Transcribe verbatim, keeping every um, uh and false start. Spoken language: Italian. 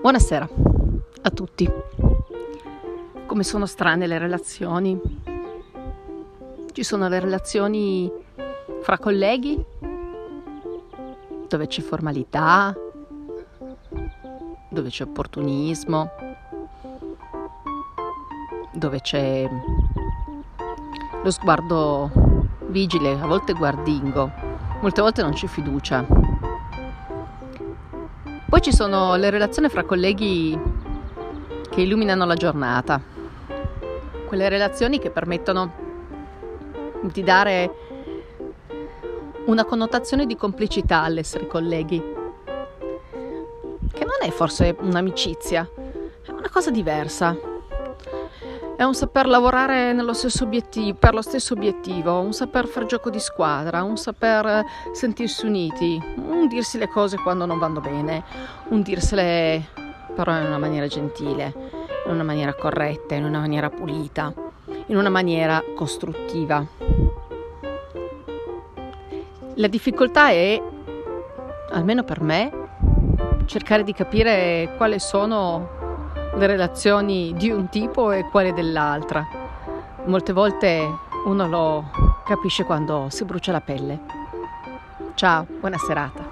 Buonasera a tutti. Come sono strane le relazioni. Ci sono le relazioni fra colleghi, dove c'è formalità, dove c'è opportunismo, dove c'è lo sguardo vigile, a volte guardingo, molte volte non c'è fiducia. Poi ci sono le relazioni fra colleghi che illuminano la giornata, quelle relazioni che permettono di dare una connotazione di complicità all'essere colleghi, che non è forse un'amicizia, è una cosa diversa, è un saper lavorare nello stesso obiettivo, per lo stesso obiettivo, un saper far gioco di squadra, un saper sentirsi uniti, un dirsi le cose quando non vanno bene, un dirsele però in una maniera gentile, in una maniera corretta, in una maniera pulita, in una maniera costruttiva. La difficoltà è, almeno per me, cercare di capire quali sono le relazioni di un tipo e quale dell'altra. Molte volte uno lo capisce quando si brucia la pelle. Ciao, buona serata.